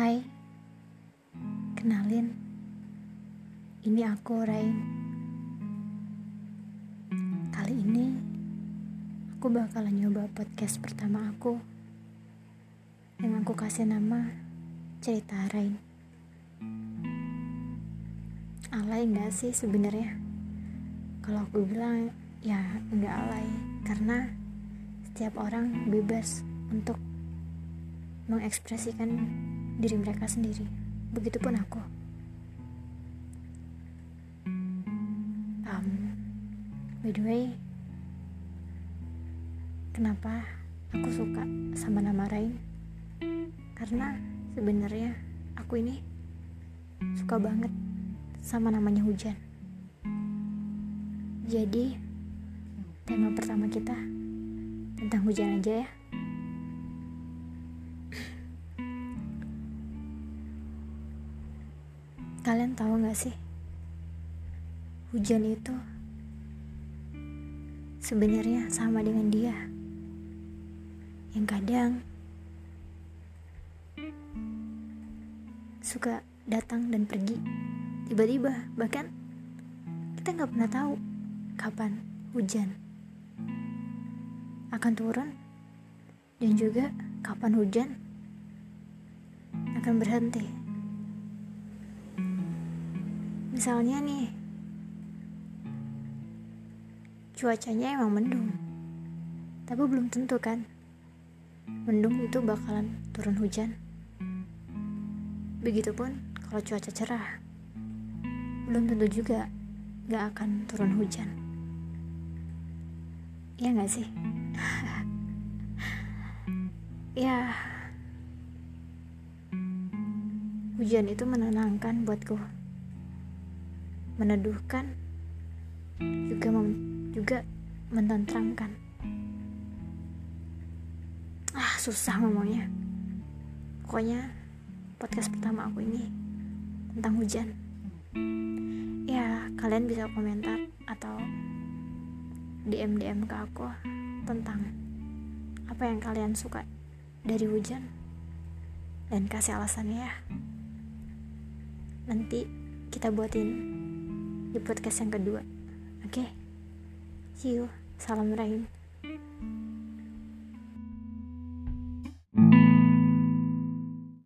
Hai, kenalin, ini aku Rain. Kali ini aku bakalan nyoba podcast pertama aku yang aku kasih nama Cerita Rain. Alay gak sih sebenarnya? Kalau aku bilang ya gak alay, karena setiap orang bebas untuk mengekspresikan diri mereka sendiri. Begitupun aku. By the way, kenapa aku suka sama nama Rain? Karena sebenarnya aku ini suka banget sama namanya hujan. Jadi tema pertama kita tentang hujan aja ya. Kalian tahu gak sih, hujan itu sebenarnya sama dengan dia yang kadang suka datang dan pergi tiba-tiba. Bahkan kita gak pernah tahu kapan hujan akan turun dan juga kapan hujan akan berhenti. Misalnya nih, cuacanya emang mendung, tapi belum tentu kan mendung itu bakalan turun hujan. Begitupun kalau cuaca cerah, belum tentu juga gak akan turun hujan. Iya gak sih? Ya, hujan itu menenangkan buatku, meneduhkan, juga menenteramkan. Susah ngomongnya. Pokoknya podcast pertama aku ini tentang hujan. Ya, kalian bisa komentar atau DM ke aku tentang apa yang kalian suka dari hujan dan kasih alasannya ya. Nanti kita buatin di podcast yang kedua. Oke. See you. Salam Rain.